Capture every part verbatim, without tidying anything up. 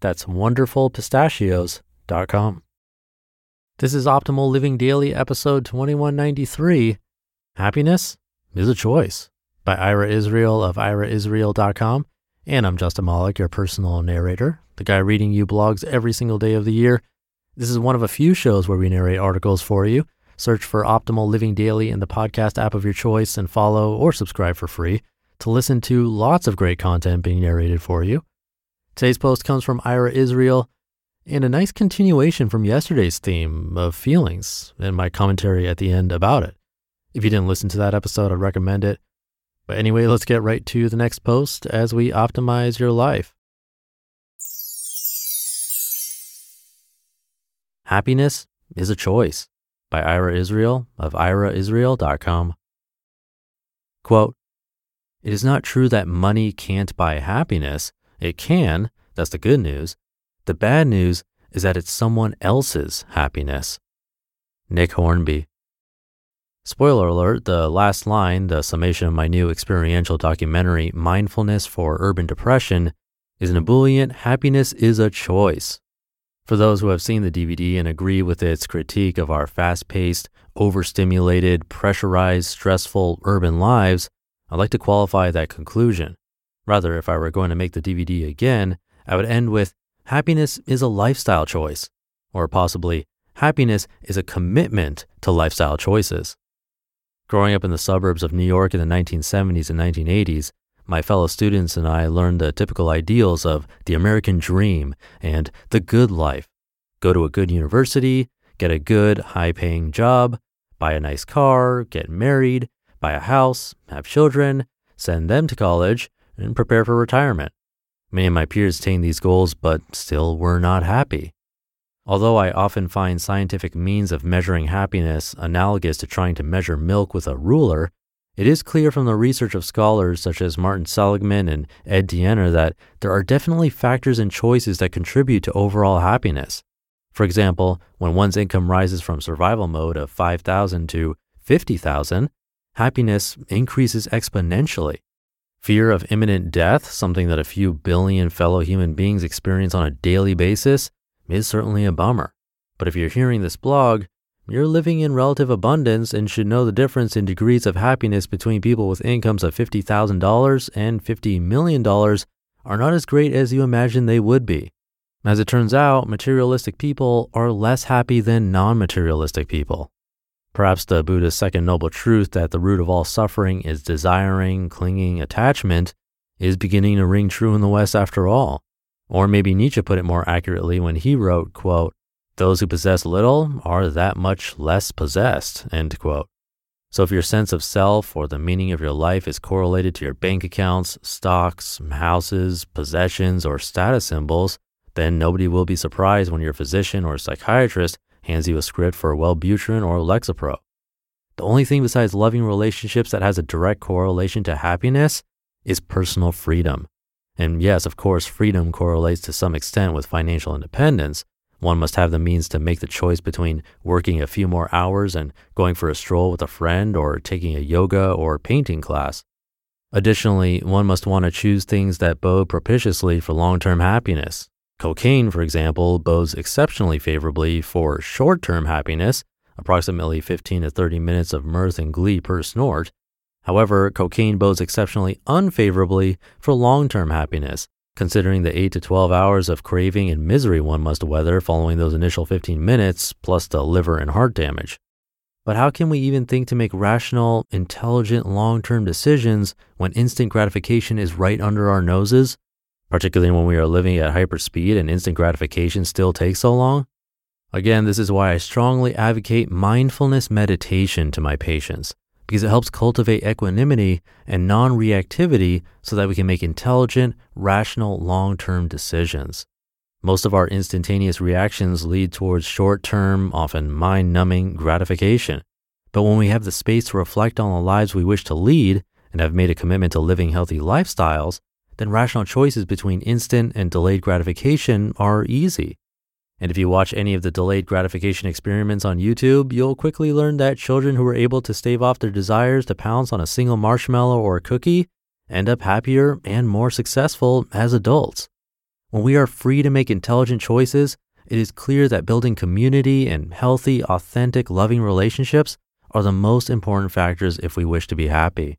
That's wonderful pistachios dot com. This is Optimal Living Daily, episode twenty-one ninety-three, Happiness is a Choice, by Ira Israel of ira israel dot com. And I'm Justin Mollock, your personal narrator, the guy reading you blogs every single day of the year. This is one of a few shows where we narrate articles for you. Search for Optimal Living Daily in the podcast app of your choice and follow or subscribe for free to listen to lots of great content being narrated for you. Today's post comes from Ira Israel and a nice continuation from yesterday's theme of feelings and my commentary at the end about it. If you didn't listen to that episode, I'd recommend it. But anyway, let's get right to the next post as we optimize your life. Happiness is a Choice, by Ira Israel of ira israel dot com. Quote, "It is not true that money can't buy happiness. It can, that's the good news. The bad news is that it's someone else's happiness." Nick Hornby. Spoiler alert, the last line, the summation of my new experiential documentary, Mindfulness for Urban Depression, is an ebullient, happiness is a choice. For those who have seen the D V D and agree with its critique of our fast-paced, overstimulated, pressurized, stressful urban lives, I'd like to qualify that conclusion. Rather, if I were going to make the D V D again, I would end with, happiness is a lifestyle choice, or possibly, happiness is a commitment to lifestyle choices. Growing up in the suburbs of New York in the nineteen seventies and nineteen eighties, my fellow students and I learned the typical ideals of the American dream and the good life. Go to a good university, get a good, high-paying job, buy a nice car, get married, buy a house, have children, send them to college, and prepare for retirement. Many of my peers attained these goals but still were not happy. Although I often find scientific means of measuring happiness analogous to trying to measure milk with a ruler, it is clear from the research of scholars such as Martin Seligman and Ed Diener that there are definitely factors and choices that contribute to overall happiness. For example, when one's income rises from survival mode of five thousand dollars to fifty thousand dollars, happiness increases exponentially. Fear of imminent death, something that a few billion fellow human beings experience on a daily basis, is certainly a bummer. But if you're hearing this blog, you're living in relative abundance and should know the difference in degrees of happiness between people with incomes of fifty thousand dollars and fifty million dollars are not as great as you imagine they would be. As it turns out, materialistic people are less happy than non-materialistic people. Perhaps the Buddha's second noble truth that the root of all suffering is desiring, clinging, attachment is beginning to ring true in the West after all. Or maybe Nietzsche put it more accurately when he wrote, quote, "Those who possess little are that much less possessed," end quote. So if your sense of self or the meaning of your life is correlated to your bank accounts, stocks, houses, possessions, or status symbols, then nobody will be surprised when your physician or psychiatrist hands you a script for Wellbutrin or Lexapro. The only thing besides loving relationships that has a direct correlation to happiness is personal freedom. And yes, of course, freedom correlates to some extent with financial independence. One must have the means to make the choice between working a few more hours and going for a stroll with a friend or taking a yoga or painting class. Additionally, one must want to choose things that bode propitiously for long-term happiness. Cocaine, for example, bodes exceptionally favorably for short-term happiness, approximately fifteen to thirty minutes of mirth and glee per snort. However, cocaine bodes exceptionally unfavorably for long-term happiness, Considering the eight to twelve hours of craving and misery one must weather following those initial fifteen minutes, plus the liver and heart damage. But how can we even think to make rational, intelligent, long-term decisions when instant gratification is right under our noses, particularly when we are living at hyperspeed and instant gratification still takes so long? Again, this is why I strongly advocate mindfulness meditation to my patients, because it helps cultivate equanimity and non-reactivity so that we can make intelligent, rational, long-term decisions. Most of our instantaneous reactions lead towards short-term, often mind-numbing gratification. But when we have the space to reflect on the lives we wish to lead and have made a commitment to living healthy lifestyles, then rational choices between instant and delayed gratification are easy. And if you watch any of the delayed gratification experiments on YouTube, you'll quickly learn that children who are able to stave off their desires to pounce on a single marshmallow or a cookie end up happier and more successful as adults. When we are free to make intelligent choices, it is clear that building community and healthy, authentic, loving relationships are the most important factors if we wish to be happy.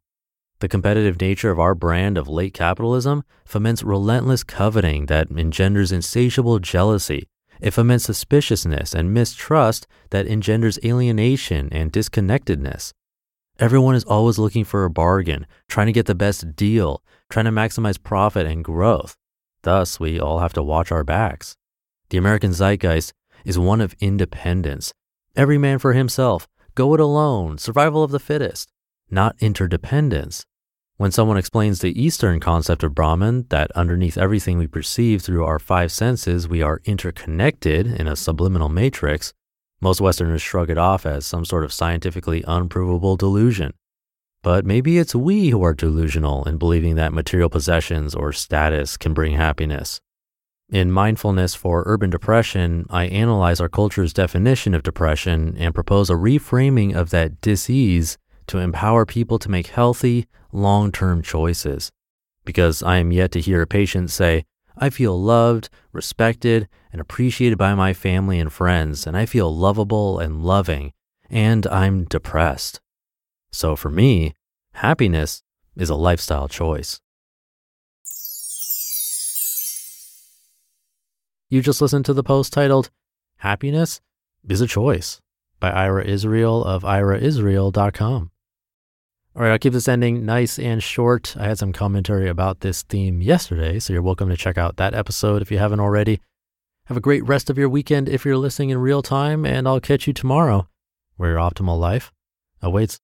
The competitive nature of our brand of late capitalism foments relentless coveting that engenders insatiable jealousy. It foments suspiciousness and mistrust that engenders alienation and disconnectedness. Everyone is always looking for a bargain, trying to get the best deal, trying to maximize profit and growth. Thus, we all have to watch our backs. The American zeitgeist is one of independence. Every man for himself, go it alone, survival of the fittest, not interdependence. When someone explains the Eastern concept of Brahman, that underneath everything we perceive through our five senses, we are interconnected in a subliminal matrix, most Westerners shrug it off as some sort of scientifically unprovable delusion. But maybe it's we who are delusional in believing that material possessions or status can bring happiness. In Mindfulness for Urban Depression, I analyze our culture's definition of depression and propose a reframing of that dis-ease to empower people to make healthy, long-term choices. Because I am yet to hear a patient say, I feel loved, respected, and appreciated by my family and friends, and I feel lovable and loving, and I'm depressed. So for me, happiness is a lifestyle choice. You just listened to the post titled, Happiness is a Choice, by Ira Israel of ira israel dot com. All right, I'll keep this ending nice and short. I had some commentary about this theme yesterday, so you're welcome to check out that episode if you haven't already. Have a great rest of your weekend if you're listening in real time, and I'll catch you tomorrow, where your optimal life awaits.